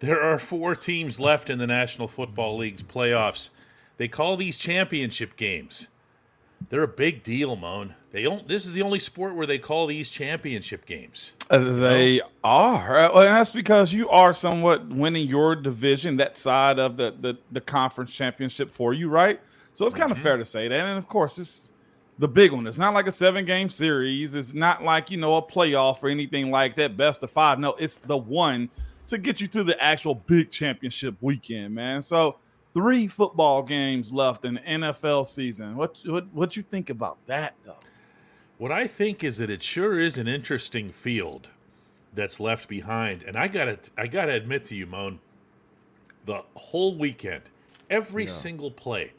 There are four teams left in the National Football League's playoffs. They call these championship games. They're a big deal, Moan. This is the only sport where they call these championship games. They are. And that's because you are somewhat winning your division, that side of the conference championship for you, right? So it's kind of fair to say that. And, of course, it's the big one. It's not like a 7-game series. It's not like, a playoff or anything like that, best of 5. No, it's the one to get you to the actual big championship weekend, man. So 3 football games left in the NFL season. What you think about that, though? What I think is that it sure is an interesting field that's left behind. And I gotta admit to you, Moan, the whole weekend, every single play,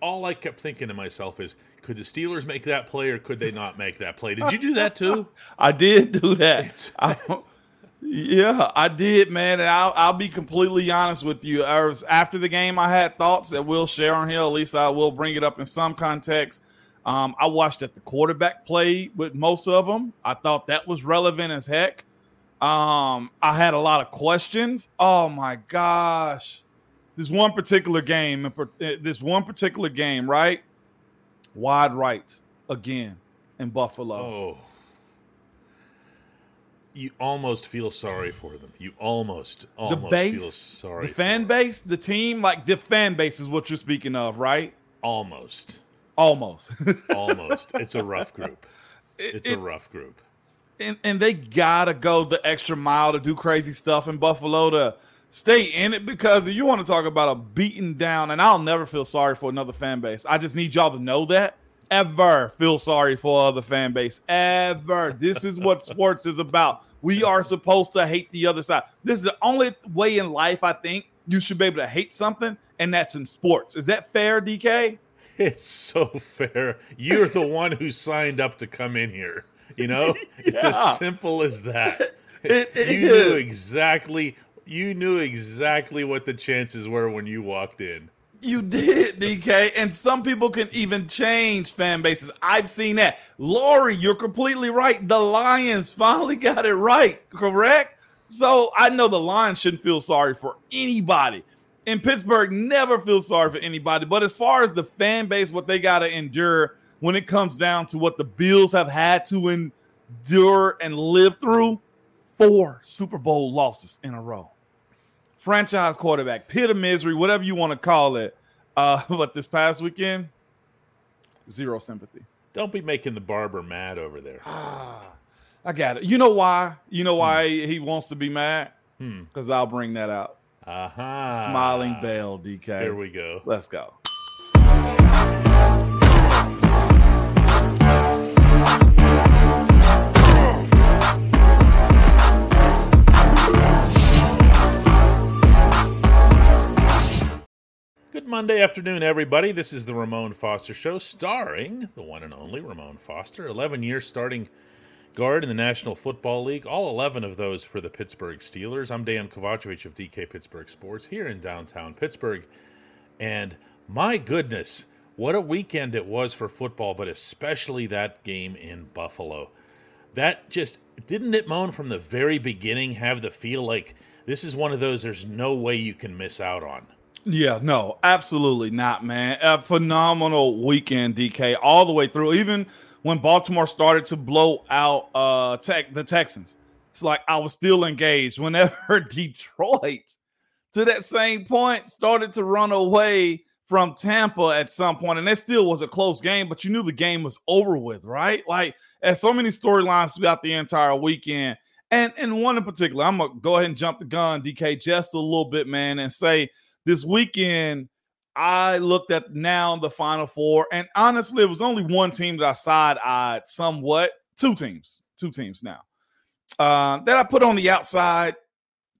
all I kept thinking to myself is, could the Steelers make that play or could they not make that play? Did you do that too? I did do that. I did, man. And I'll be completely honest with you. After the game, I had thoughts that we'll share on here. At least I will bring it up in some context. I watched that the quarterback played with most of them. I thought that was relevant as heck. I had a lot of questions. Oh, my gosh. This one particular game, right? Wide right again in Buffalo. Oh. You almost feel sorry for them. The fan base is what you're speaking of, right? Almost. Almost. It's a rough group. And they got to go the extra mile to do crazy stuff in Buffalo to stay in it, because if you want to talk about a beating down, and I'll never feel sorry for another fan base. I just need y'all to know that. Ever feel sorry for other fan base. Ever. This is what sports is about. We are supposed to hate the other side. This is the only way in life I think you should be able to hate something, and that's in sports. Is that fair, DK? It's so fair. You're the one who signed up to come in here. It's as simple as that. You knew exactly what the chances were when you walked in. You did, DK. And some people can even change fan bases. I've seen that. Lori, you're completely right. The Lions finally got it right, correct? So I know the Lions shouldn't feel sorry for anybody. And Pittsburgh never feels sorry for anybody. But as far as the fan base, what they got to endure when it comes down to what the Bills have had to endure and live through, 4 Super Bowl losses in a row. Franchise quarterback, pit of misery, whatever you want to call it. But this past weekend, zero sympathy. Don't be making the barber mad over there. I got it. You know why? You know why he wants to be mad? Because I'll bring that out. Uh-huh. Smiling Bell, DK. Here we go. Let's go. Good Monday afternoon, everybody. This is the Ramon Foster Show, starring the one and only Ramon Foster, 11-year starting guard in the National Football League, all 11 of those for the Pittsburgh Steelers. I'm Dan Kovacevic of DK Pittsburgh Sports here in downtown Pittsburgh. And my goodness, what a weekend it was for football, but especially that game in Buffalo. That just, didn't it, Moan, from the very beginning have the feel like this is one of those there's no way you can miss out on? Yeah, no, absolutely not, man. A phenomenal weekend, DK, all the way through. Even when Baltimore started to blow out the Texans, it's like I was still engaged. Whenever Detroit, to that same point, started to run away from Tampa at some point, and it still was a close game, but you knew the game was over with, right? Like, as so many storylines throughout the entire weekend, and one in particular, I'm going to go ahead and jump the gun, DK, just a little bit, man, and say – this weekend, I looked at now the Final Four, and honestly, it was only one team that I side-eyed somewhat. Two teams now. That I put on the outside,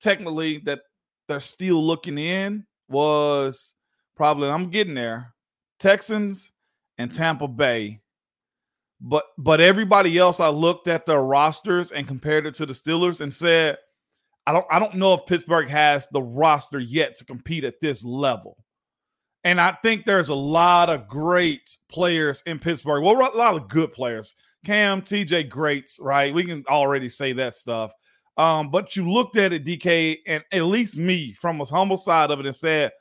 technically, that they're still looking in was probably, I'm getting there, Texans and Tampa Bay. But everybody else, I looked at their rosters and compared it to the Steelers and said, I don't know if Pittsburgh has the roster yet to compete at this level. And I think there's a lot of great players in Pittsburgh. Well, a lot of good players. Cam, TJ, greats, right? We can already say that stuff. But you looked at it, DK, and at least me from his humble side of it, and said,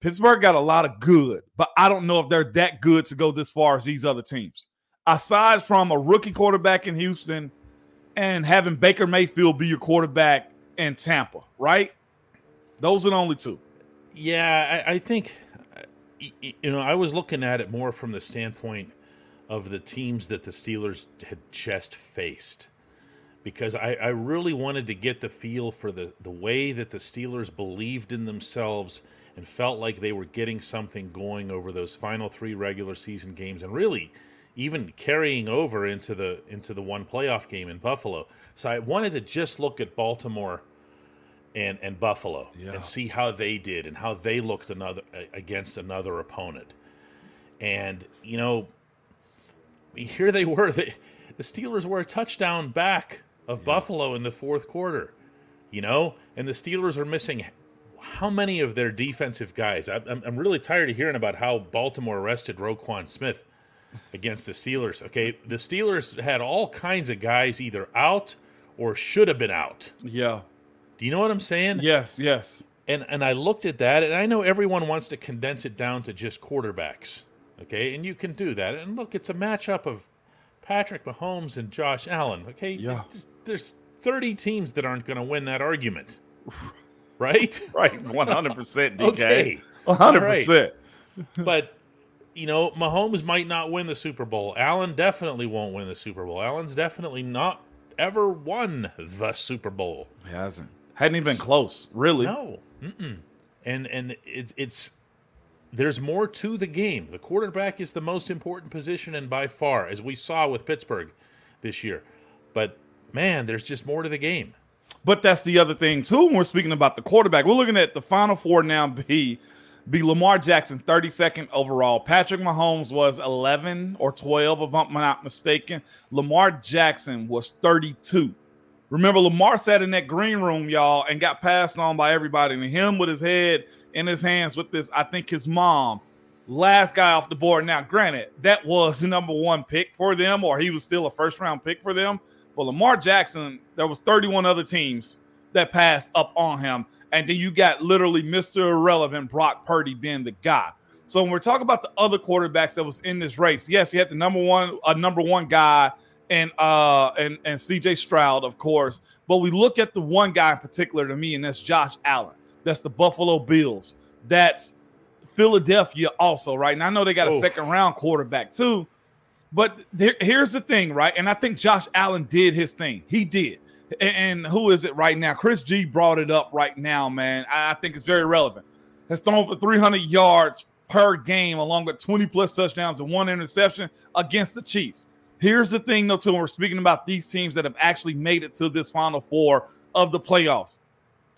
Pittsburgh got a lot of good, but I don't know if they're that good to go this far as these other teams. Aside from a rookie quarterback in Houston and having Baker Mayfield be your quarterback in Tampa, right? Those are the only two. Yeah, I think, you know, I was looking at it more from the standpoint of the teams that the Steelers had just faced, because I really wanted to get the feel for the way that the Steelers believed in themselves and felt like they were getting something going over those final three regular season games, and really even carrying over into the one playoff game in Buffalo. So I wanted to just look at Baltimore and Buffalo, yeah, and see how they did and how they looked against another opponent. And, you know, here they were. The Steelers were a touchdown back of, yeah, Buffalo in the fourth quarter, you know, and the Steelers are missing how many of their defensive guys. I'm really tired of hearing about how Baltimore arrested Roquan Smith against the Steelers. Okay, the Steelers had all kinds of guys either out or should have been out. Yeah. Do you know what I'm saying? Yes, yes. And I looked at that, and I know everyone wants to condense it down to just quarterbacks, okay? And you can do that. And look, it's a matchup of Patrick Mahomes and Josh Allen, okay? Yeah. There's 30 teams that aren't going to win that argument, right? Right, 100%, DK. Okay. 100%. Right. But, you know, Mahomes might not win the Super Bowl. Allen definitely won't win the Super Bowl. Allen's definitely not ever won the Super Bowl. He hasn't. Hadn't even been close, really. No. Mm-mm. And it's there's more to the game. The quarterback is the most important position, and by far, as we saw with Pittsburgh this year. But, man, there's just more to the game. But that's the other thing, too, when we're speaking about the quarterback. We're looking at the Final Four now be Lamar Jackson, 32nd overall. Patrick Mahomes was 11 or 12, if I'm not mistaken. Lamar Jackson was 32. Remember, Lamar sat in that green room, y'all, and got passed on by everybody. And him with his head in his hands with this, I think, his mom. Last guy off the board. Now, granted, that was the number one pick for them, or he was still a first-round pick for them. But Lamar Jackson, there was 31 other teams that passed up on him. And then you got literally Mr. Irrelevant Brock Purdy being the guy. So when we're talking about the other quarterbacks that was in this race, yes, you had the number one guy and C.J. Stroud, of course. But we look at the one guy in particular to me, and that's Josh Allen. That's the Buffalo Bills. That's Philadelphia also, right? And I know they got a second-round quarterback too. But here's the thing, right? And I think Josh Allen did his thing. He did. And who is it right now? Chris G brought it up right now, man. I think it's very relevant. Has thrown for 300 yards per game, along with 20-plus touchdowns and one interception against the Chiefs. Here's the thing, though, too, when we're speaking about these teams that have actually made it to this Final Four of the playoffs.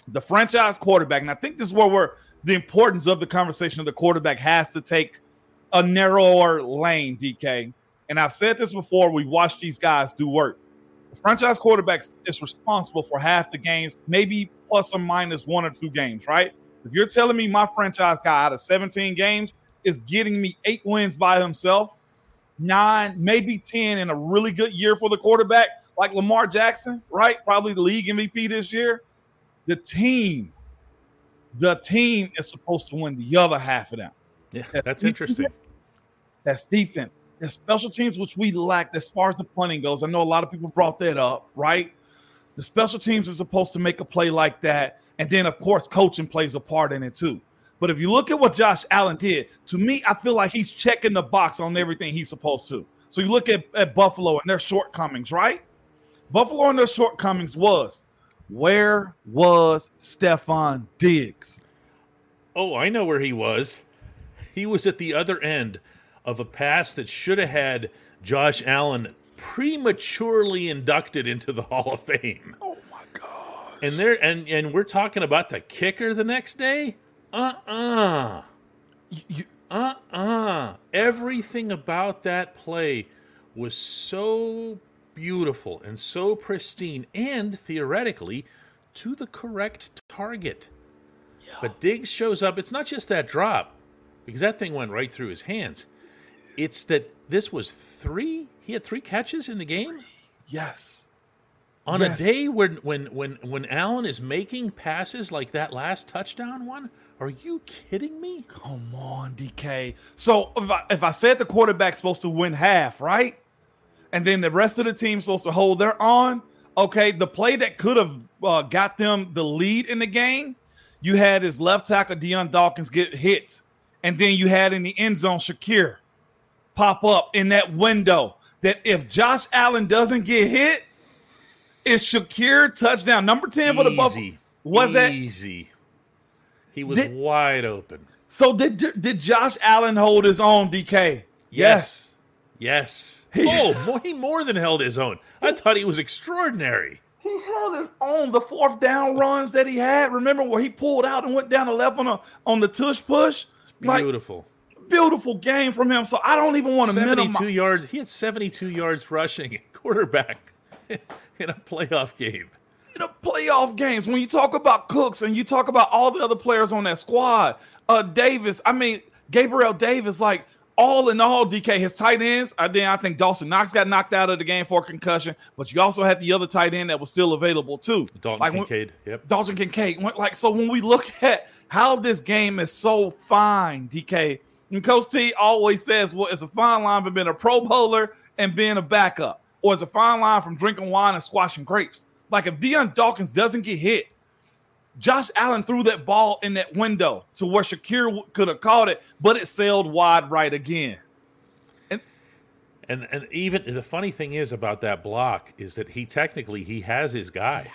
The franchise quarterback, and I think this is where the importance of the conversation of the quarterback has to take a narrower lane, DK. And I've said this before, we watch these guys do work. The franchise quarterback is responsible for half the games, maybe plus or minus one or two games, right? If you're telling me my franchise guy out of 17 games is getting me 8 wins by himself, 9, maybe 10 in a really good year for the quarterback, like Lamar Jackson, right? Probably the league MVP this year. The team is supposed to win the other half of that. Yeah, that's interesting. That's defense. And special teams, which we lacked as far as the punting goes. I know a lot of people brought that up, right? The special teams is supposed to make a play like that. And then, of course, coaching plays a part in it too. But if you look at what Josh Allen did, to me, I feel like he's checking the box on everything he's supposed to. So you look at Buffalo and their shortcomings, right? Buffalo and their shortcomings was, where was Stefan Diggs? Oh, I know where he was. He was at the other end of a pass that should have had Josh Allen prematurely inducted into the Hall of Fame. Oh my gosh. And and we're talking about the kicker the next day? Everything about that play was so beautiful and so pristine and theoretically to the correct target. Yeah. But Diggs shows up. It's not just that drop, because that thing went right through his hands. It's that this was 3. He had 3 catches in the game. Yes. on a day when Allen is making passes like that last touchdown one? Are you kidding me? Come on, DK. So if I said the quarterback's supposed to win half, right? And then the rest of the team's supposed to hold their on. Okay, the play that could have got them the lead in the game, you had his left tackle, Deion Dawkins, get hit. And then you had in the end zone, Shakir pop up in that window that if Josh Allen doesn't get hit, it's Shakir touchdown. Number 10 for the Buffalo. Was that? Easy. He was wide open. So did Josh Allen hold his own, DK? Yes. Yes. He more than held his own. I thought he was extraordinary. He held his own. The fourth down runs that he had. Remember where he pulled out and went down the left on the tush push? Beautiful. Like, beautiful game from him. So I don't even want to minimize. 72 yards. He had 72 yards rushing at quarterback in a playoff game. In a playoff games, when you talk about Cooks and you talk about all the other players on that squad, Gabriel Davis, like, all in all, DK, his tight ends, I think Dawson Knox got knocked out of the game for a concussion, but you also had the other tight end that was still available too. Dalton Kincaid. So when we look at how this game is so fine, DK, and Coach T always says, well, it's a fine line from being a pro bowler and being a backup, or it's a fine line from drinking wine and squashing grapes. Like, if Deion Dawkins doesn't get hit, Josh Allen threw that ball in that window to where Shakir could have caught it, but it sailed wide right again. And even the funny thing is about that block is that he has his guy.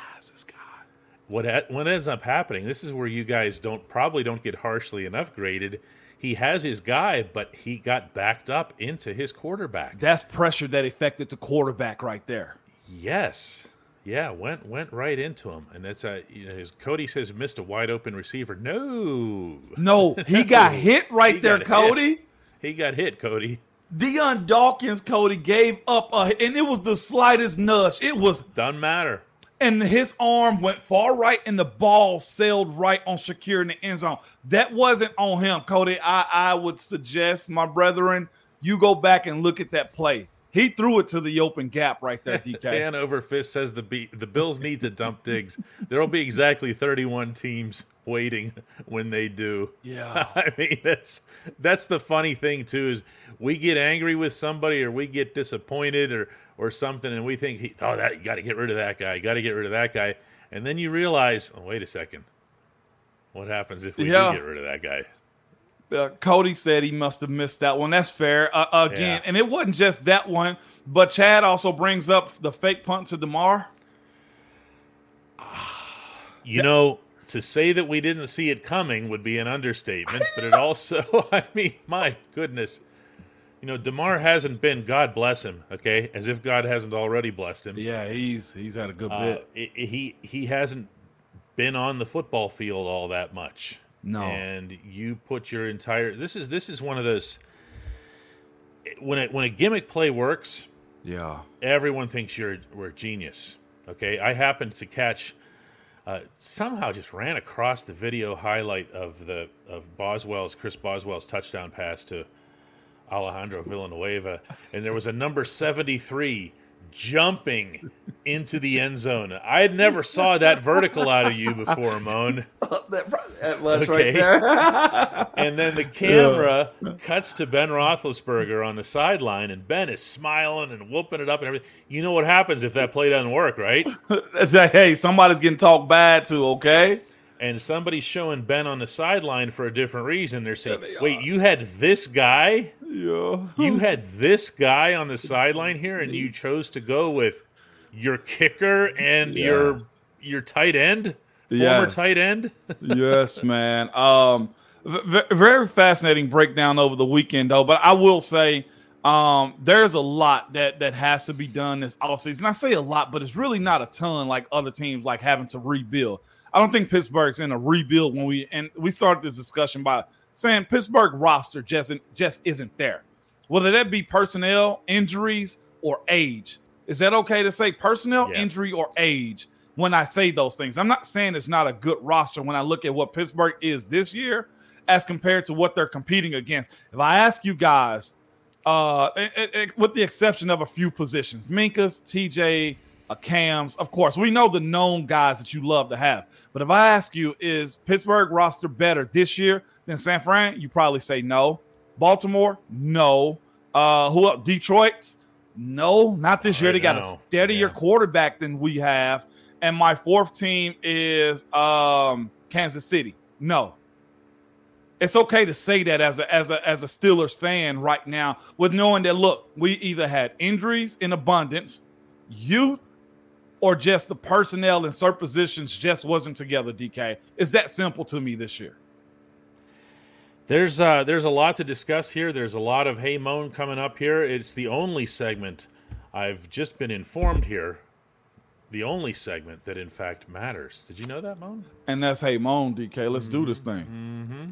What ends up happening, this is where you guys probably don't get harshly enough graded. He has his guy, but he got backed up into his quarterback. That's pressure that affected the quarterback right there. Yes. Yeah, went right into him, and that's as Cody says, missed a wide open receiver. No, he got hit right there, Cody. He got hit, Cody. Deion Dawkins, Cody, gave up, and it was the slightest nudge. It was doesn't matter. And his arm went far right, and the ball sailed right on Shakir in the end zone. That wasn't on him, Cody. I would suggest, my brethren, you go back and look at that play. He threw it to the open gap right there, DK. Dan Overfist says the Bills need to dump Diggs. There will be exactly 31 teams waiting when they do. Yeah. I mean, that's the funny thing, too, is we get angry with somebody or we get disappointed or something, and we think, you got to get rid of that guy. You got to get rid of that guy. And then you realize, wait a second. What happens if we do get rid of that guy? Cody said he must have missed that one. That's fair. And it wasn't just that one, but Chad also brings up the fake punt to DeMar. To say that we didn't see it coming would be an understatement, but it also, I mean, my goodness. DeMar hasn't been, God bless him, okay, as if God hasn't already blessed him. Yeah, he's had a good bit. He hasn't been on the football field all that much. No. And you put your entire this is one of those when a gimmick play works, everyone thinks we're a genius. Okay? I happened to catch somehow just ran across the video highlight of Chris Boswell's touchdown pass to Alejandro Villanueva, and there was a number 73 jumping into the end zone. I had never saw that vertical out of you before, Ramon. That was right there. And then the camera cuts to Ben Roethlisberger on the sideline, and Ben is smiling and whooping it up and everything. You know what happens if that play doesn't work, right? Hey, somebody's getting talked bad to, okay? And somebody's showing Ben on the sideline for a different reason. They're saying, wait, you had this guy? Yeah. You had this guy on the sideline here, and you chose to go with your kicker and your tight end? Former tight end? Yes, man. Very fascinating breakdown over the weekend, though. But I will say there's a lot that has to be done this offseason. I say a lot, but it's really not a ton like other teams like having to rebuild. I don't think Pittsburgh's in a rebuild we started this discussion by saying Pittsburgh roster just isn't there. Whether that be personnel, injuries, or age. Is that okay to say personnel, injury, or age when I say those things? I'm not saying it's not a good roster when I look at what Pittsburgh is this year as compared to what they're competing against. If I ask you guys, with the exception of a few positions, Minkah's, T.J., a Cam's. Of course, we know the known guys that you love to have. But if I ask you, is Pittsburgh roster better this year than San Fran? You probably say no. Baltimore? No. Who else? Detroit's? No, not this year. They got a steadier quarterback than we have. And my fourth team is Kansas City. No. It's okay to say that as a Steelers fan right now, with knowing that, look, we either had injuries in abundance, youth, or just the personnel in certain positions just wasn't together, DK. It's that simple to me this year. There's a lot to discuss here. There's a lot of Hey Moan coming up here. It's the only segment I've just been informed here. The only segment that, in fact, matters. Did you know that, Moan? And that's Hey Moan, DK. Let's do this thing. Mm-hmm.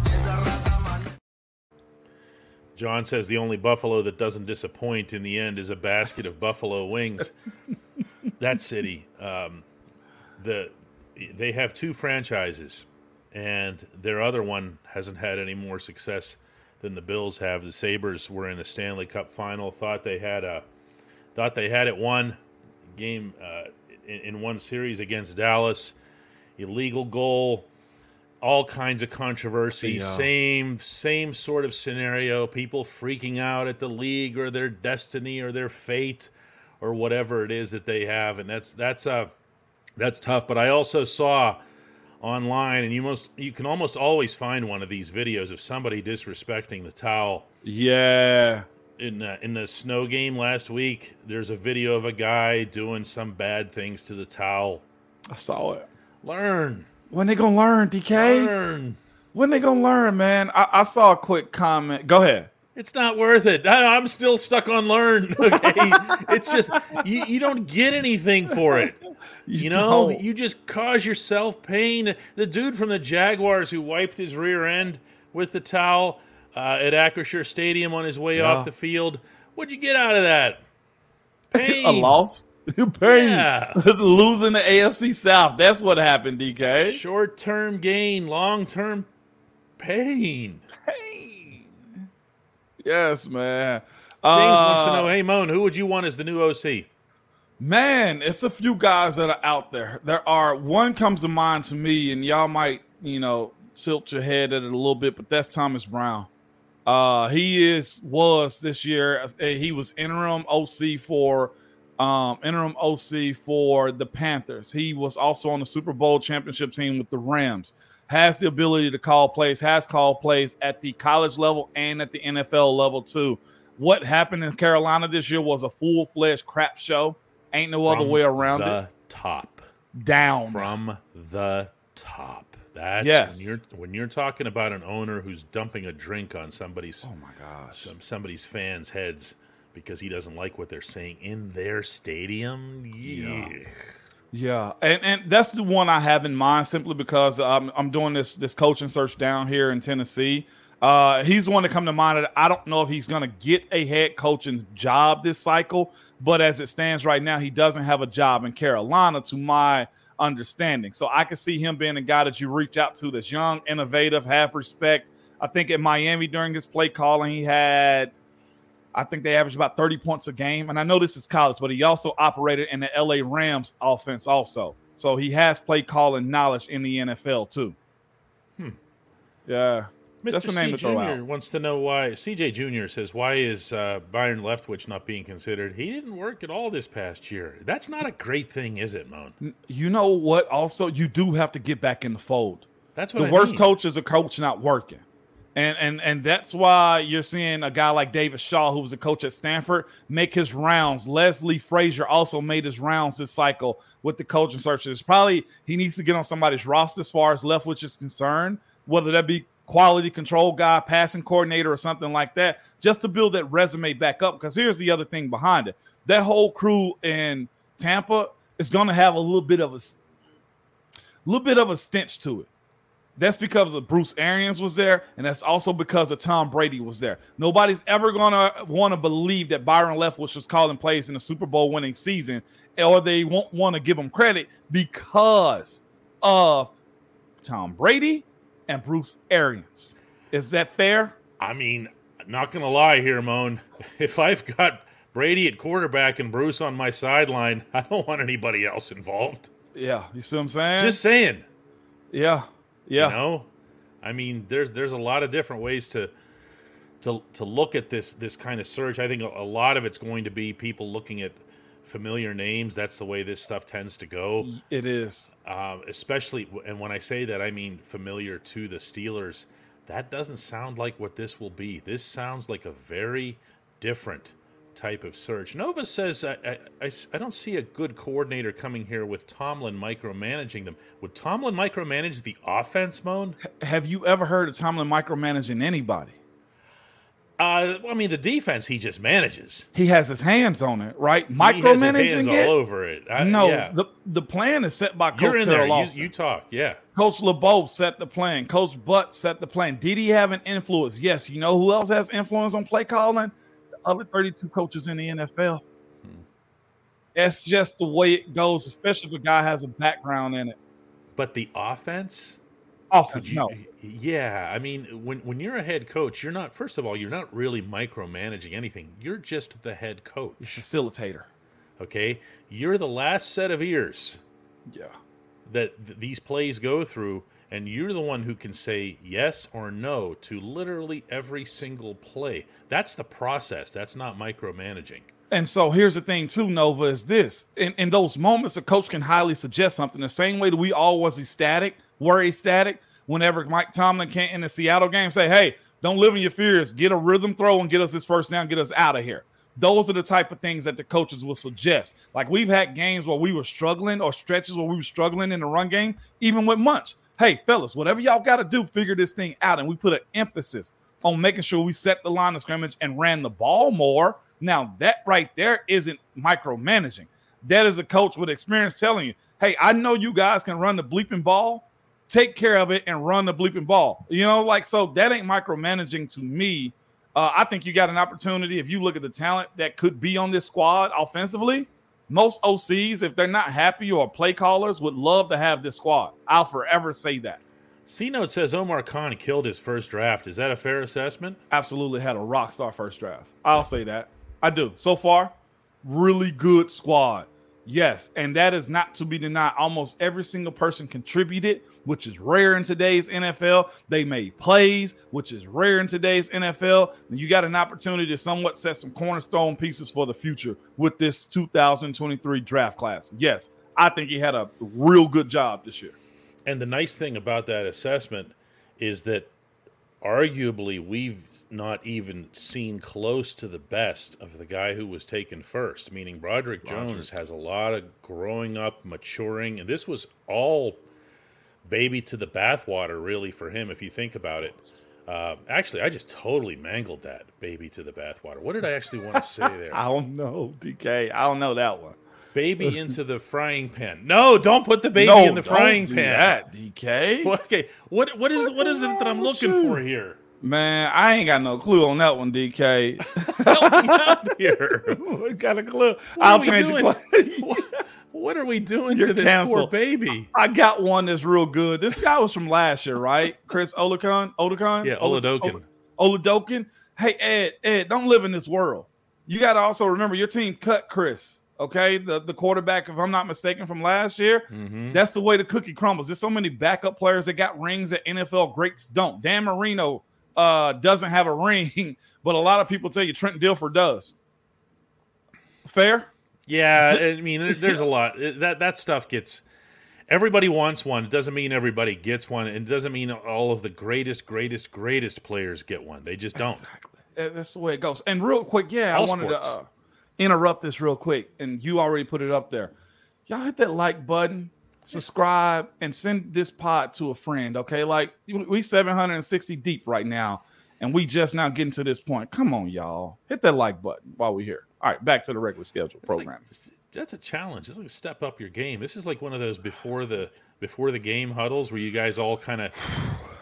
John says the only buffalo that doesn't disappoint in the end is a basket of buffalo wings. That city, they have two franchises, and their other one hasn't had any more success than the Bills have. The Sabres were in a Stanley Cup final. Thought they had it won game in one series against Dallas. Illegal goal. All kinds of controversy, same sort of scenario, people freaking out at the league or their destiny or their fate or whatever it is that they have, and that's tough. But I also saw online, and you can almost always find one of these videos of somebody disrespecting the towel. Yeah. In the snow game last week, there's a video of a guy doing some bad things to the towel. I saw it. Learn. When they gonna learn, DK? Learn. When they gonna learn, man? I saw a quick comment. Go ahead. It's not worth it. I'm still stuck on learn. Okay, it's just you don't get anything for it. You know, you just cause yourself pain. The dude from the Jaguars who wiped his rear end with the towel at Acrisure Stadium on his way off the field. What'd you get out of that? Pain. A loss. Losing the AFC South. That's what happened, DK. Short-term gain, long-term pain. Pain. Yes, man. James wants to know, hey, Moan, who would you want as the new OC? Man, it's a few guys that are out there. One comes to mind to me, and y'all might, tilt your head at it a little bit, but that's Thomas Brown. He was this year. He was interim OC for the Panthers. He was also on the Super Bowl championship team with the Rams. Has the ability to call plays, has called plays at the college level and at the NFL level too. What happened in Carolina this year was a full-fledged crap show. Ain't no other way around it. From the top. Down. From the top. That's when you're talking about an owner who's dumping a drink on somebody's somebody's fans' heads. Because he doesn't like what they're saying in their stadium. Yeah. And that's the one I have in mind simply because I'm doing this coaching search down here in Tennessee. He's the one that come to mind. I don't know if he's going to get a head coaching job this cycle, but as it stands right now, he doesn't have a job in Carolina to my understanding. So I could see him being a guy that you reach out to that's young, innovative, have respect. I think at Miami during his play calling, I think they averaged about 30 points a game. And I know this is college, but he also operated in the LA Rams offense also. So he has play calling knowledge in the NFL too. Yeah. Mr. That's the name to throw out. CJ Jr. says, why is Byron Leftwich not being considered? He didn't work at all this past year. That's not a great thing, is it, Moan? You know what? Also, you do have to get back in the fold. That's what I mean. The worst coach is a coach not working. And that's why you're seeing a guy like David Shaw, who was a coach at Stanford, make his rounds. Leslie Frazier also made his rounds this cycle with the coaching searches. Probably he needs to get on somebody's roster as far as Leftwich is concerned, whether that be quality control guy, passing coordinator, or something like that, just to build that resume back up. Because here's the other thing behind it. That whole crew in Tampa it's going to have a little bit of a stench to it. That's because of Bruce Arians was there, and that's also because of Tom Brady was there. Nobody's ever going to want to believe that Byron Leftwich was calling plays in a Super Bowl winning season, or they won't want to give him credit because of Tom Brady and Bruce Arians. Is that fair? I mean, not going to lie here, Moan. If I've got Brady at quarterback and Bruce on my sideline, I don't want anybody else involved. Yeah, you see what I'm saying? Just saying. Yeah. Yeah. You know, I mean, there's a lot of different ways to look at this kind of search. I think a lot of it's going to be people looking at familiar names. That's the way this stuff tends to go. It is. Especially, and when I say that, I mean familiar to the Steelers. That doesn't sound like what this will be. This sounds like a very different type of search. Nova says, I don't see a good coordinator coming here with Tomlin micromanaging them. Would Tomlin micromanage the offense, Moan? Have you ever heard of Tomlin micromanaging anybody? I mean, the defense he just manages. He has his hands on it, right? Micromanaging it? He has his hands all over it. The plan is set by Coach Terrell Austin. You talk, yeah. Coach LeBeau set the plan. Coach Butt set the plan. Did he have an influence? Yes. You know who else has influence on play calling? The other 32 coaches in the NFL. That's just the way it goes, especially if a guy has a background in it. But the offense? No. Yeah, I mean, when you're a head coach, you're not, first of all, you're not really micromanaging anything. You're just the head coach. The facilitator. Okay? You're the last set of ears. Yeah. That these plays go through, and you're the one who can say yes or no to literally every single play. That's the process. That's not micromanaging. And so here's the thing, too, Nova, is this. In those moments, a coach can highly suggest something. The same way that we all was ecstatic, were ecstatic, whenever Mike Tomlin can't in the Seattle game say, hey, don't live in your fears. Get a rhythm throw and get us this first down. Get us out of here. Those are the type of things that the coaches will suggest. Like we've had games where we were struggling or stretches where we were struggling in the run game, even with Munch. Hey, fellas, whatever y'all got to do, figure this thing out. And we put an emphasis on making sure we set the line of scrimmage and ran the ball more. Now, that right there isn't micromanaging. That is a coach with experience telling you, hey, I know you guys can run the bleeping ball. Take care of it and run the bleeping ball. You know, like, so that ain't micromanaging to me. I think you got an opportunity. If you look at the talent that could be on this squad offensively, most OCs, if they're not happy or play callers, would love to have this squad. I'll forever say that. C-Note says Omar Khan killed his first draft. Is that a fair assessment? Absolutely had a rock star first draft. I'll say that. I do. So far, really good squad. Yes, and that is not to be denied. Almost every single person contributed, which is rare in today's NFL. They made plays, which is rare in today's NFL. And you got an opportunity to somewhat set some cornerstone pieces for the future with this 2023 draft class. Yes, I think he had a real good job this year. And the nice thing about that assessment is that arguably we've not even seen close to the best of the guy who was taken first, meaning Broderick Jones has a lot of growing up, maturing, and this was all baby to the bathwater, really, for him, if you think about it. Actually, I just totally mangled that baby to the bathwater. What did I actually want to say there? I don't know, DK. I don't know that one. Baby into the frying pan. No, don't put the baby in the frying pan. Don't do that, DK. Okay, what is it that I'm looking for here? Man, I ain't got no clue on that one, DK. Help me out here. What got a clue? I'll change it. What are we doing to this poor baby? I got one that's real good. This guy was from last year, right? Chris Oladokun? Yeah, Oladokun. Oladokun. Hey, Ed, don't live in this world. You got to also remember your team cut Chris, okay? The quarterback, if I'm not mistaken, from last year. Mm-hmm. That's the way the cookie crumbles. There's so many backup players that got rings that NFL greats don't. Dan Marino doesn't have a ring, but a lot of people tell you Trent Dilfer does. Fair? Yeah, I mean, there's a lot. That stuff gets – everybody wants one. It doesn't mean everybody gets one. It doesn't mean all of the greatest players get one. They just don't. Exactly. That's the way it goes. And real quick, I wanted to interrupt this real quick, and you already put it up there. Y'all hit that like button. Subscribe and send this pod to a friend, okay? Like, we 760 deep right now, and we just now getting to this point. Come on, y'all. Hit that like button while we're here. All right, back to the regular schedule program. Like, that's a challenge. It's like step up your game. This is like one of those before the game huddles where you guys all kind of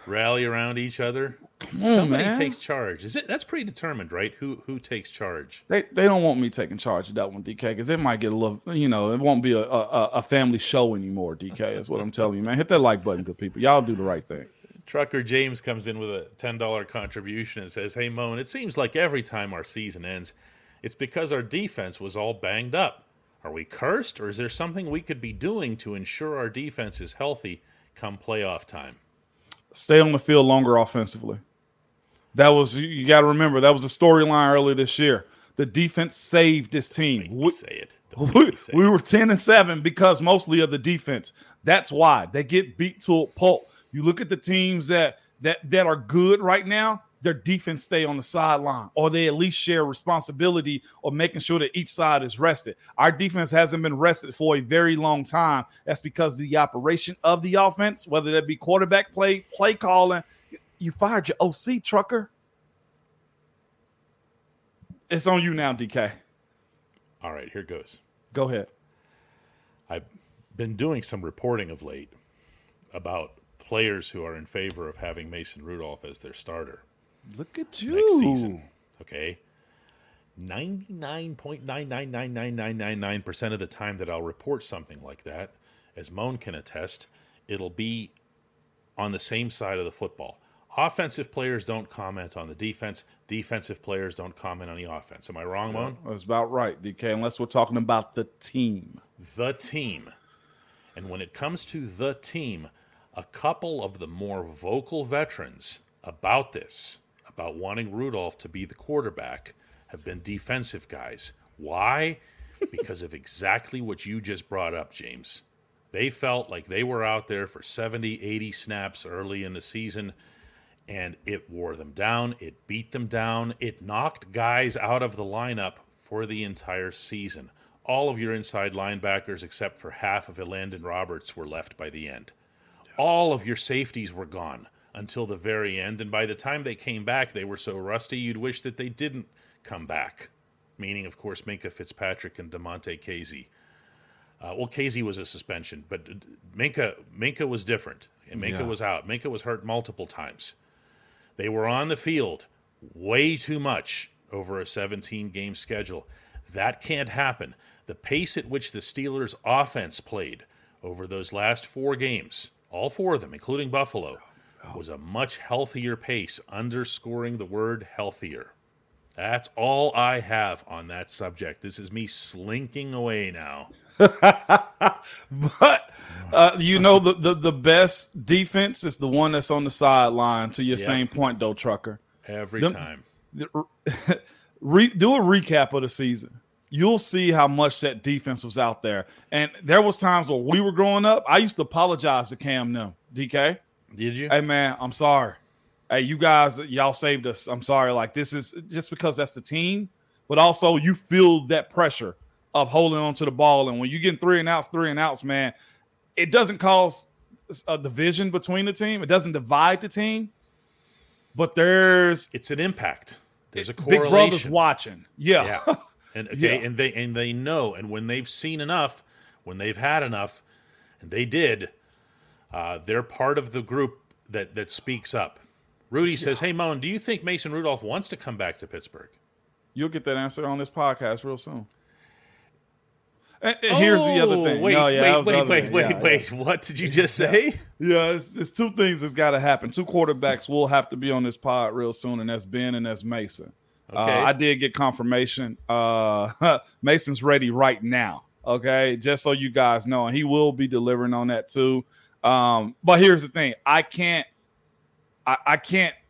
rally around each other. Somebody takes charge. That's pretty determined, right? Who takes charge? They don't want me taking charge of that one, DK, because it might get a little, it won't be a family show anymore, DK, is what I'm telling you, man. Hit that like button, good people. Y'all do the right thing. Trucker James comes in with a $10 contribution and says, hey, Moan, it seems like every time our season ends, it's because our defense was all banged up. Are we cursed, or is there something we could be doing to ensure our defense is healthy come playoff time? Stay on the field longer offensively. That was, you got to remember, that was a storyline earlier this year. The defense saved this team. We were 10-7 because mostly of the defense. That's why they get beat to a pulp. You look at the teams that are good right now, their defense stay on the sideline, or they at least share responsibility of making sure that each side is rested. Our defense hasn't been rested for a very long time. That's because the operation of the offense, whether that be quarterback play, play calling. You fired your OC, Trucker. It's on you now, DK. All right, here goes. Go ahead. I've been doing some reporting of late about players who are in favor of having Mason Rudolph as their starter. Look at you. Next season, okay? 99.9999999% of the time that I'll report something like that, as Moan can attest, it'll be on the same side of the football. Offensive players don't comment on the defense. Defensive players don't comment on the offense. Am I wrong, Moan? That's about right, DK, unless we're talking about the team. The team. And when it comes to the team, a couple of the more vocal veterans about this, about wanting Rudolph to be the quarterback, have been defensive guys. Why? Because of exactly what you just brought up, James. They felt like they were out there for 70, 80 snaps early in the season, and it wore them down. It beat them down. It knocked guys out of the lineup for the entire season. All of your inside linebackers, except for half of Landon Roberts, were left by the end. All of your safeties were gone until the very end, and by the time they came back, they were so rusty you'd wish that they didn't come back, meaning, of course, Minkah Fitzpatrick and DeMonte Casey. Well, Casey was a suspension, but Minkah was different, and Minkah was out. Minkah was hurt multiple times. They were on the field way too much over a 17-game schedule. That can't happen. The pace at which the Steelers' offense played over those last four games, all four of them, including Buffalo, was a much healthier pace, underscoring the word healthier. That's all I have on that subject. This is me slinking away now. But, the best defense is the one that's on the sideline, to your same point, though, Trucker. Every time. Do a recap of the season. You'll see how much that defense was out there. And there was times when we were growing up, I used to apologize to Cam now, DK. Did you? Hey, man, I'm sorry. Hey, you guys, y'all saved us. I'm sorry. Like, this is just because that's the team, but also you feel that pressure of holding on to the ball. And when you're getting three and outs, man, it doesn't cause a division between the team. It doesn't divide the team, but it's an impact. There's a correlation. Big brother's watching. Yeah. And they know. And when they've seen enough, when they've had enough, and they did, they're part of the group that speaks up. Rudy says, hey, Moan, do you think Mason Rudolph wants to come back to Pittsburgh? You'll get that answer on this podcast real soon. And here's the other thing. Wait. What did you just say? It's two things that's got to happen. Two quarterbacks will have to be on this pod real soon, and that's Ben and that's Mason. Okay. I did get confirmation. Mason's ready right now, okay? Just so you guys know. And he will be delivering on that too. But here's the thing. I can't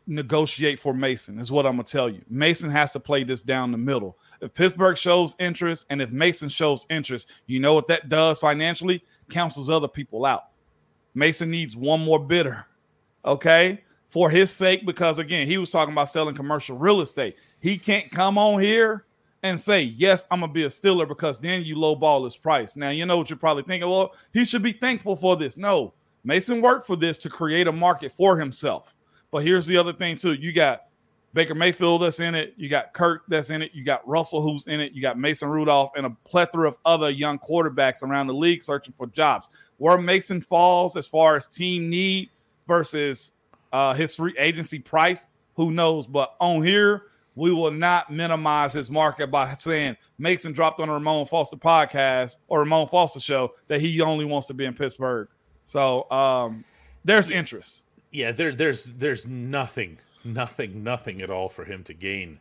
negotiate for Mason is what I'm going to tell you. Mason has to play this down the middle. If Pittsburgh shows interest and if Mason shows interest, you know what that does financially? Cancels other people out. Mason needs one more bidder, okay, for his sake, because, again, he was talking about selling commercial real estate. He can't come on here and say, yes, I'm going to be a Steeler, because then you lowball his price. Now, you know what you're probably thinking. Well, he should be thankful for this. No, Mason worked for this to create a market for himself. But here's the other thing, too. You got Baker Mayfield that's in it. You got Kirk that's in it. You got Russell who's in it. You got Mason Rudolph and a plethora of other young quarterbacks around the league searching for jobs. Where Mason falls as far as team need versus his free agency price, who knows? But on here, we will not minimize his market by saying Mason dropped on a Ramon Foster podcast or Ramon Foster show that he only wants to be in Pittsburgh. So there's interest. Yeah, there's nothing at all for him to gain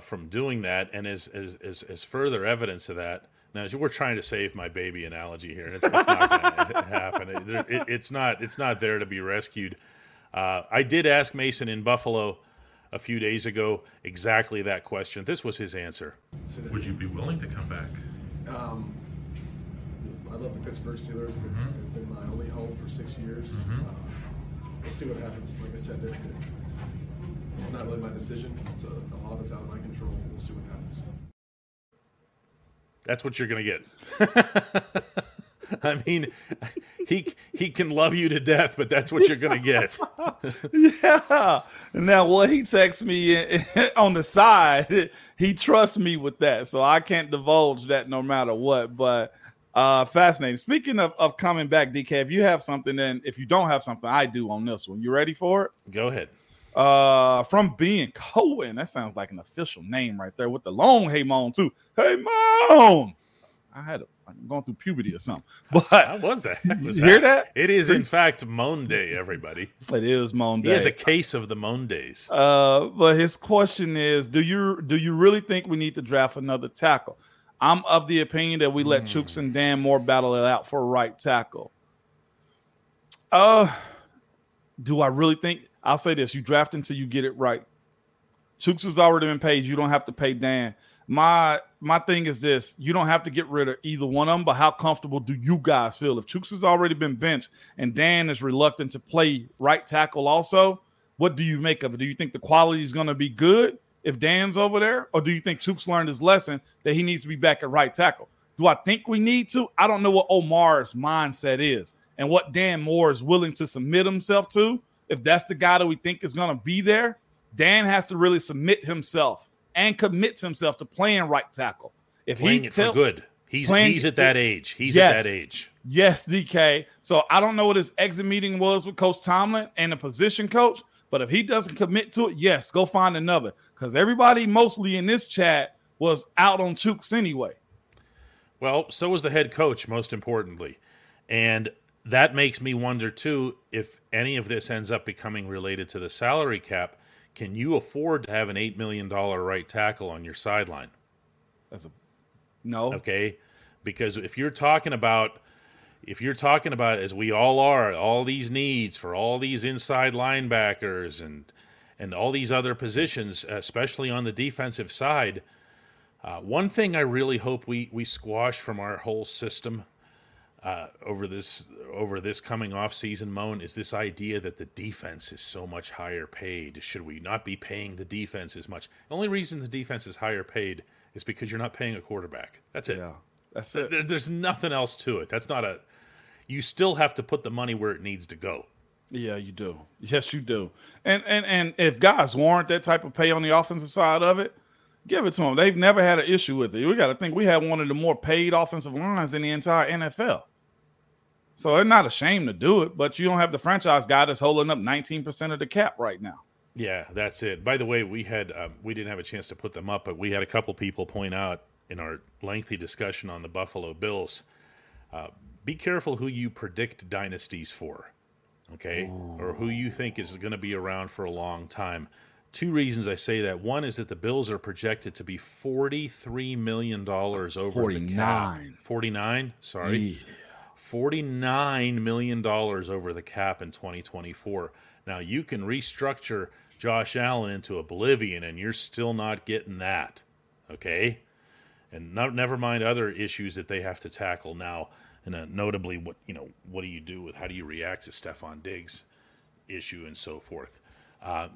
from doing that. And as further evidence of that, now we're trying to save my baby analogy here, and it's not going to happen. It's not there to be rescued. I did ask Mason in Buffalo a few days ago exactly that question. This was his answer. Would you be willing to come back? I love the Pittsburgh Steelers. Mm-hmm. They've been my only home for 6 years. Mm-hmm. We'll see what happens. Like I said, it's not really my decision. It's a law that's out of my control. We'll see what happens. That's what you're going to get. I mean, he can love you to death, but that's what you're going to get. Yeah. Now, well, he texts me on the side. He trusts me with that, so I can't divulge that no matter what, but fascinating. Speaking of coming back, DK, if you have something, and if you don't have something, I do on this one. You ready for it? Go ahead. From being Cohen, that sounds like an official name right there with the long hey mom too. Hey mom, I'm going through puberty or something. But how was that? Hear that? It is in fact Moan Day, everybody. It is Moan Day. He has a case of the Moan Days. But his question is, do you really think we need to draft another tackle? I'm of the opinion that we let Chooks and Dan Moore battle it out for a right tackle. Do I really think? I'll say this. You draft until you get it right. Chooks has already been paid. You don't have to pay Dan. My thing is this. You don't have to get rid of either one of them, but how comfortable do you guys feel? If Chooks has already been benched and Dan is reluctant to play right tackle also, what do you make of it? Do you think the quality is going to be good if Dan's over there? Or do you think Chooks learned his lesson that he needs to be back at right tackle? Do I think we need to? I don't know what Omar's mindset is and what Dan Moore is willing to submit himself to. If that's the guy that we think is going to be there, Dan has to really submit himself and commits himself to playing right tackle. If playing it for good. He's at that age. At that age. Yes, DK. So I don't know what his exit meeting was with Coach Tomlin and the position coach, but if he doesn't commit to it, yes, go find another. Because everybody mostly in this chat was out on Chooks anyway. Well, so was the head coach, most importantly. And that makes me wonder, too, if any of this ends up becoming related to the salary cap. Can you afford to have an $8 million right tackle on your sideline? No. Okay? Because if you're talking about, as we all are, all these needs for all these inside linebackers and all these other positions, especially on the defensive side, one thing I really hope we squash from our whole system over this coming offseason, Moan, is this idea that the defense is so much higher paid. Should we not be paying the defense as much? The only reason the defense is higher paid is because you're not paying a quarterback. That's it. Yeah, that's it. There's nothing else to it. That's not a. You still have to put the money where it needs to go. Yeah, you do. Yes, you do. And if guys warrant that type of pay on the offensive side of it, give it to them. They've never had an issue with it. We got to think we had one of the more paid offensive lines in the entire NFL. So they're not ashamed to do it, but you don't have the franchise guy that's holding up 19% of the cap right now. Yeah, that's it. By the way, we had we didn't have a chance to put them up, but we had a couple people point out in our lengthy discussion on the Buffalo Bills, be careful who you predict dynasties for, okay? Ooh. Or who you think is going to be around for a long time. Two reasons I say that. One is that the Bills are projected to be $43 million over 49. The cap. 49? Sorry. Yeah. $49 million over the cap in 2024. Now, you can restructure Josh Allen into oblivion, and you're still not getting that, okay? And never mind other issues that they have to tackle now, and notably, what do you do with, how do you react to Stefan Diggs' issue and so forth.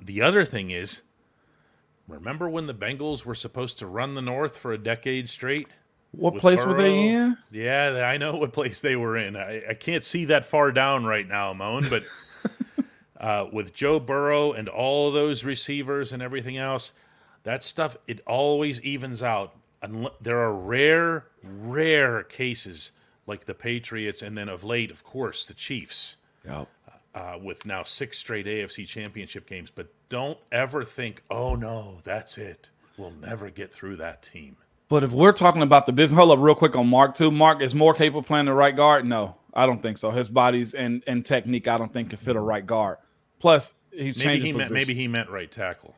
The other thing is, remember when the Bengals were supposed to run the North for a decade straight? What place Burrow? Were they in? Yeah, I know what place they were in. I can't see that far down right now, Moan, but with Joe Burrow and all those receivers and everything else, that stuff, it always evens out. There are rare cases like the Patriots and then of late, of course, the Chiefs. Yep. With now 6 straight AFC championship games. But don't ever think, oh, no, that's it. We'll never get through that team. But if we're talking about the business, hold up real quick on Mark, too. Mark, is Moore capable of playing the right guard? No, I don't think so. His bodies and technique, I don't think, can fit a right guard. Plus, he's changing position. Maybe he meant right tackle.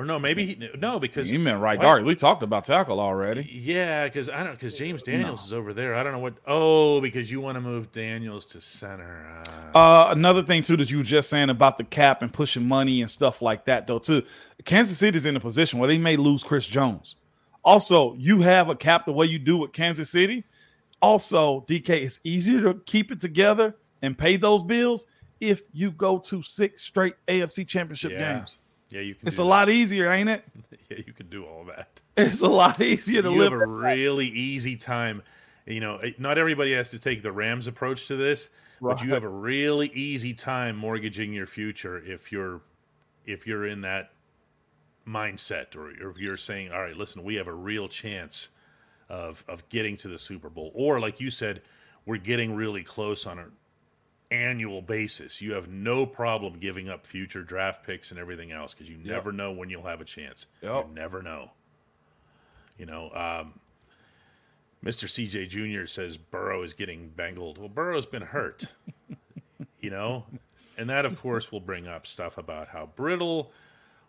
Or no, because... He meant right guard. We talked about tackle already. Yeah, because James Daniels is over there. I don't know what... Oh, because you want to move Daniels to center. Another thing, too, that you were just saying about the cap and pushing money and stuff like that, though, too. Kansas City's in a position where they may lose Chris Jones. Also, you have a cap the way you do with Kansas City. Also, DK, it's easier to keep it together and pay those bills if you go to 6 straight AFC championship games. Yeah, you can. It's a lot easier, ain't it? Yeah, you can do all that. It's a lot easier to live. You have a really easy time. You know, not everybody has to take the Rams approach to this, right. But you have a really easy time mortgaging your future if you're in that mindset, or if you're saying, all right, listen, we have a real chance of getting to the Super Bowl, or like you said, we're getting really close on our annual basis. You have no problem giving up future draft picks and everything else because you never know when you'll have a chance. You never know. You know, Mr. CJ Jr. says Burrow is getting bangled. Well, Burrow's been hurt, you know, and that, of course, will bring up stuff about how brittle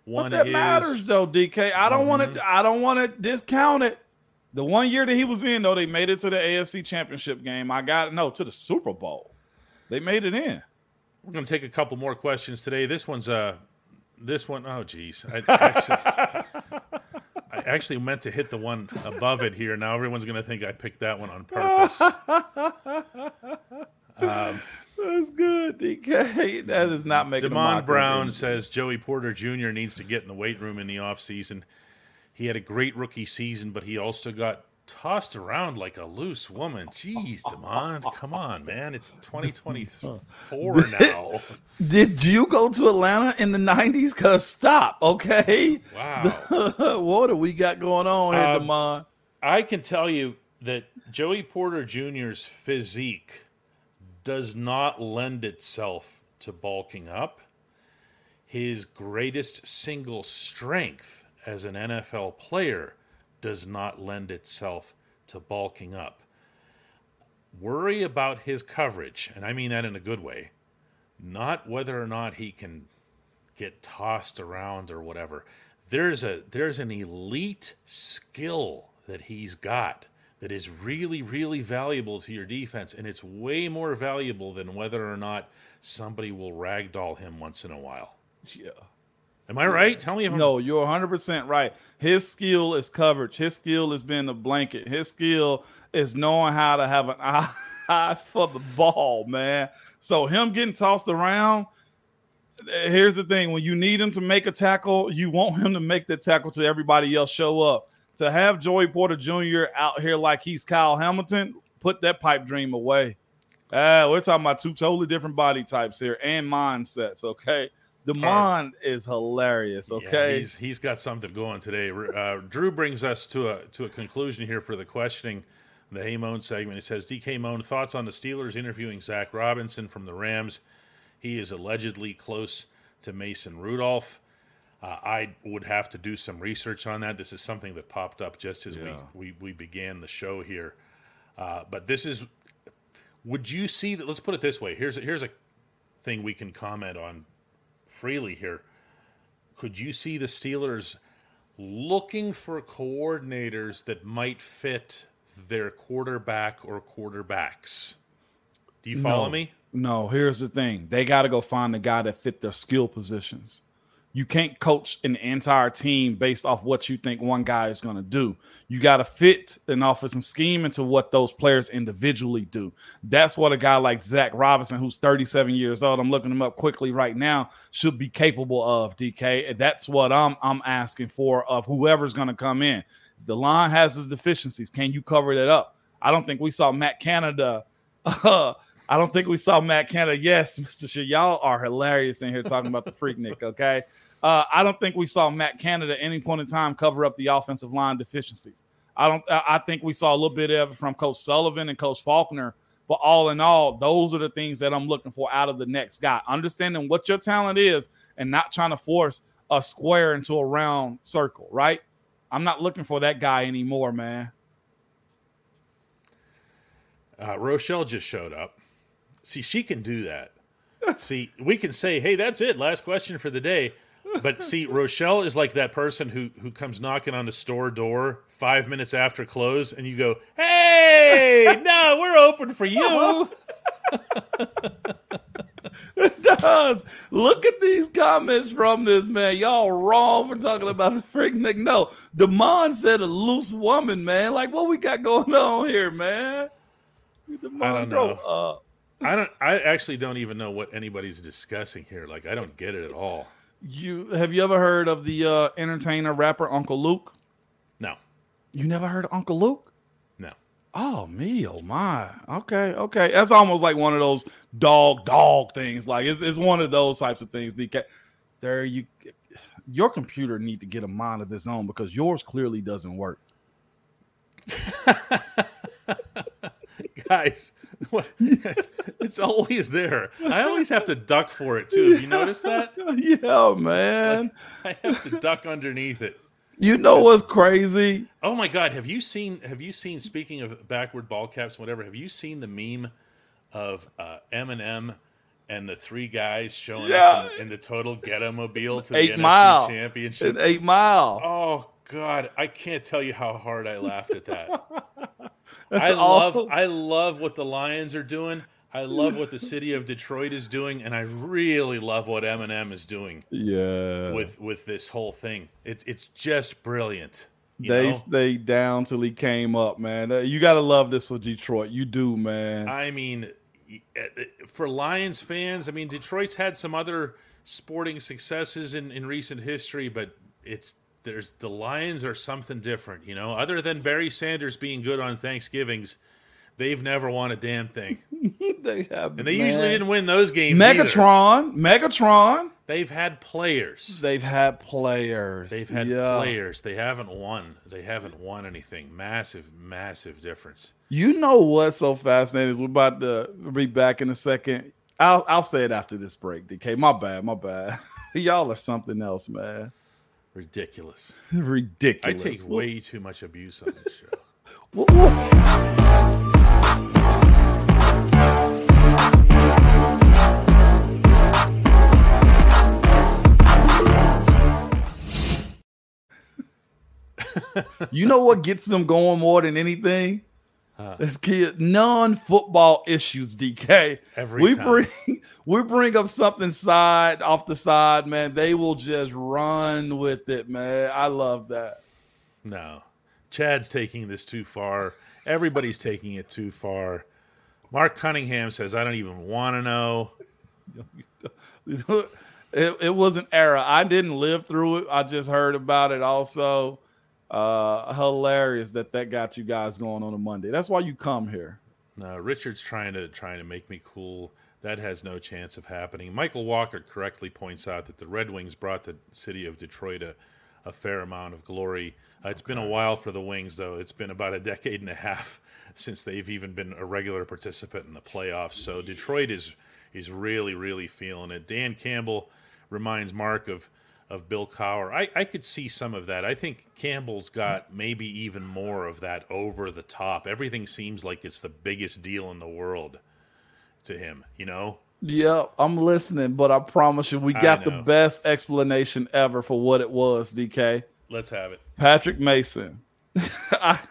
one is. But that matters, though, DK. I don't want to discount it. The one year that he was in, though, they made it to the AFC Championship game. To the Super Bowl. They made it in. We're going to take a couple more questions today. This one. Oh, geez. I actually meant to hit the one above it here. Now everyone's going to think I picked that one on purpose. That's good, DK. That is not making a mockery. Damon Brown says Joey Porter Jr. needs to get in the weight room in the offseason. He had a great rookie season, but he also got tossed around like a loose woman. Jeez, Damon, come on, man. It's 2024 now. Did you go to Atlanta in the 90s? Because stop, okay? Wow. What do we got going on here, Damon? I can tell you that Joey Porter Jr.'s physique does not lend itself to bulking up. His greatest single strength as an NFL player does not lend itself to bulking up. Worry about his coverage, and I mean that in a good way, not whether or not he can get tossed around or whatever. There's an elite skill that he's got that is really, really valuable to your defense, and it's way more valuable than whether or not somebody will ragdoll him once in a while. Yeah. Am I right? Tell me if I'm... No, you're 100% right. His skill is coverage. His skill is being the blanket. His skill is knowing how to have an eye for the ball, man. So him getting tossed around, here's the thing. When you need him to make a tackle, you want him to make the tackle till everybody else show up. To have Joey Porter Jr. out here like he's Kyle Hamilton, put that pipe dream away. We're talking about two totally different body types here and mindsets, okay? Damon is hilarious, okay? Yeah, he's got something going today. Drew brings us to a conclusion here for the questioning, the Hey Moan segment. He says, DK Moan, thoughts on the Steelers interviewing Zach Robinson from the Rams? He is allegedly close to Mason Rudolph. I would have to do some research on that. This is something that popped up just as we began the show here. But this is – would you see – that? Let's put it this way. Here's a thing we can comment on freely here. Could you see the Steelers looking for coordinators that might fit their quarterback or quarterbacks? Do you follow me? No, here's the thing. They got to go find the guy that fit their skill positions. You can't coach an entire team based off what you think one guy is going to do. You got to fit an offensive scheme into what those players individually do. That's what a guy like Zach Robinson, who's 37 years old, I'm looking him up quickly right now, should be capable of, DK. That's what I'm asking for of whoever's going to come in. If the line has his deficiencies, can you cover that up? I don't think we saw Matt Canada I don't think we saw Matt Canada. Yes, Mr. Shakir, y'all are hilarious in here talking about the Freaknik, okay? I don't think we saw Matt Canada at any point in time cover up the offensive line deficiencies. I think we saw a little bit of it from Coach Sullivan and Coach Faulkner, but all in all, those are the things that I'm looking for out of the next guy. Understanding what your talent is and not trying to force a square into a round circle, right? I'm not looking for that guy anymore, man. Rochelle just showed up. See, she can do that. See, we can say, hey, that's it. Last question for the day. But see, Rochelle is like that person who comes knocking on the store door 5 minutes after close, and you go, hey, no, we're open for you. It does. Look at these comments from this man. Y'all wrong for talking about the Freaknik. No, Damon said a loose woman, man. Like, what we got going on here, man? Damon, I don't know. I actually don't even know what anybody's discussing here. Like, I don't get it at all. Have you ever heard of the entertainer rapper Uncle Luke? No. You never heard of Uncle Luke? No. Oh me, oh my. Okay. That's almost like one of those dog things. Like it's one of those types of things. DK, there you. Your computer need to get a mind of its own because yours clearly doesn't work. Guys. It's always there. I always have to duck for it too. You notice that? Yeah, man. Like, I have to duck underneath it. You know what's crazy? Oh my God! Have you seen? Speaking of backward ball caps, whatever. Have you seen the meme of Eminem and the three guys showing up in the total Ghetto-mobile to the NFC Championship? 8 Mile. Oh God! I can't tell you how hard I laughed at that. I love what the Lions are doing. I love what the city of Detroit is doing, and I really love what Eminem is doing. Yeah, with this whole thing, it's just brilliant. They stayed down till he came up, man. You gotta love this for Detroit. You do, man. I mean, for Lions fans, I mean, Detroit's had some other sporting successes in recent history, but it's. The Lions are something different, you know. Other than Barry Sanders being good on Thanksgivings, they've never won a damn thing. They have, and they usually didn't win those games. Megatron. They've had players. They haven't won. They haven't won anything. Massive, massive difference. You know what's so fascinating is we're about to be back in a second. I'll say it after this break, DK. My bad. Y'all are something else, man. Ridiculous. I take way too much abuse on this show. You know what gets them going more than anything? This kid, non-football issues, DK. We bring up something side off the side, man. They will just run with it, man. I love that. No, Chad's taking this too far. Everybody's taking it too far. Mark Cunningham says, "I don't even want to know." It was an era. I didn't live through it. I just heard about it. Also. Hilarious that got you guys going on a Monday. That's why you come here. No, Richard's trying to make me cool. That has no chance of happening. Michael Walker correctly points out that the Red Wings brought the city of Detroit a fair amount of glory. It's been a while for the Wings, though. It's been about a decade and a half since they've even been a regular participant in the playoffs. So Detroit is really, really feeling it. Dan Campbell reminds Mark of Bill Cowher. I could see some of that. I think Campbell's got maybe even more of that over the top. Everything seems like it's the biggest deal in the world to him, you know? Yeah, I'm listening, but I promise you, we got the best explanation ever for what it was, DK. Let's have it. Patrick Mason.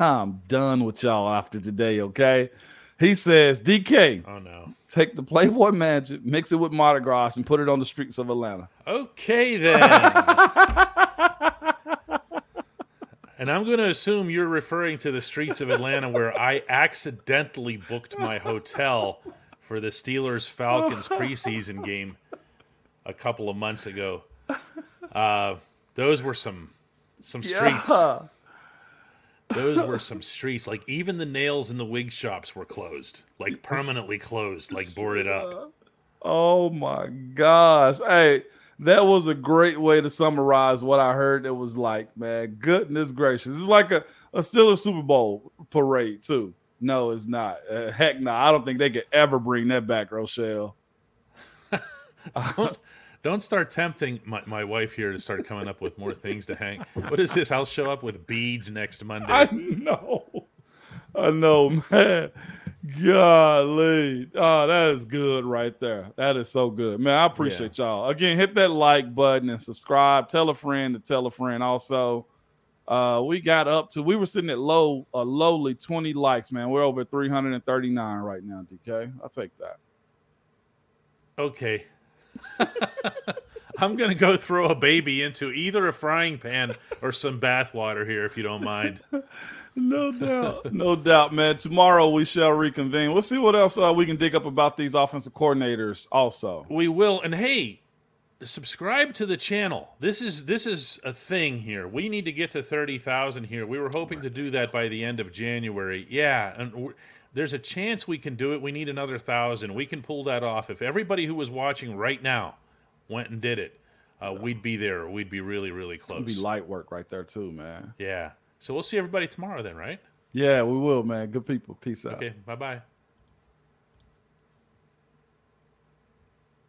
I'm done with y'all after today, okay? He says, DK, oh no, take the Playboy Magic, mix it with Mardi Gras, and put it on the streets of Atlanta. Okay, then. And I'm going to assume you're referring to the streets of Atlanta where I accidentally booked my hotel for the Steelers-Falcons preseason game a couple of months ago. Those were some streets. Those were some streets. Like, even the nails in the wig shops were closed. Like, permanently closed. Like, boarded up. Oh, my gosh. Hey, that was a great way to summarize what I heard. It was like, man, goodness gracious. It's like a Steelers Super Bowl parade, too. No, it's not. Heck no. I don't think they could ever bring that back, Rochelle. Don't start tempting my wife here to start coming up with more things to hang. What is this? I'll show up with beads next Monday. I know, man. Golly. Oh, that is good right there. That is so good. Man, I appreciate y'all. Again, hit that like button and subscribe. Tell a friend to tell a friend. Also, we were sitting at lowly 20 likes, man. We're over 339 right now, DK. I'll take that. Okay. I'm going to go throw a baby into either a frying pan or some bath water here, if you don't mind. No doubt. No doubt, man. Tomorrow we shall reconvene. We'll see what else we can dig up about these offensive coordinators also. We will. And, hey, subscribe to the channel. This is a thing here. We need to get to 30,000 here. We were hoping to do that by the end of January. Yeah, and there's a chance we can do it. We need another 1,000. We can pull that off. If everybody who was watching right now went and did it, we'd be there. We'd be really, really close. It'd be light work right there too, man. Yeah. So we'll see everybody tomorrow then, right? Yeah, we will, man. Good people. Peace out. Okay, bye-bye.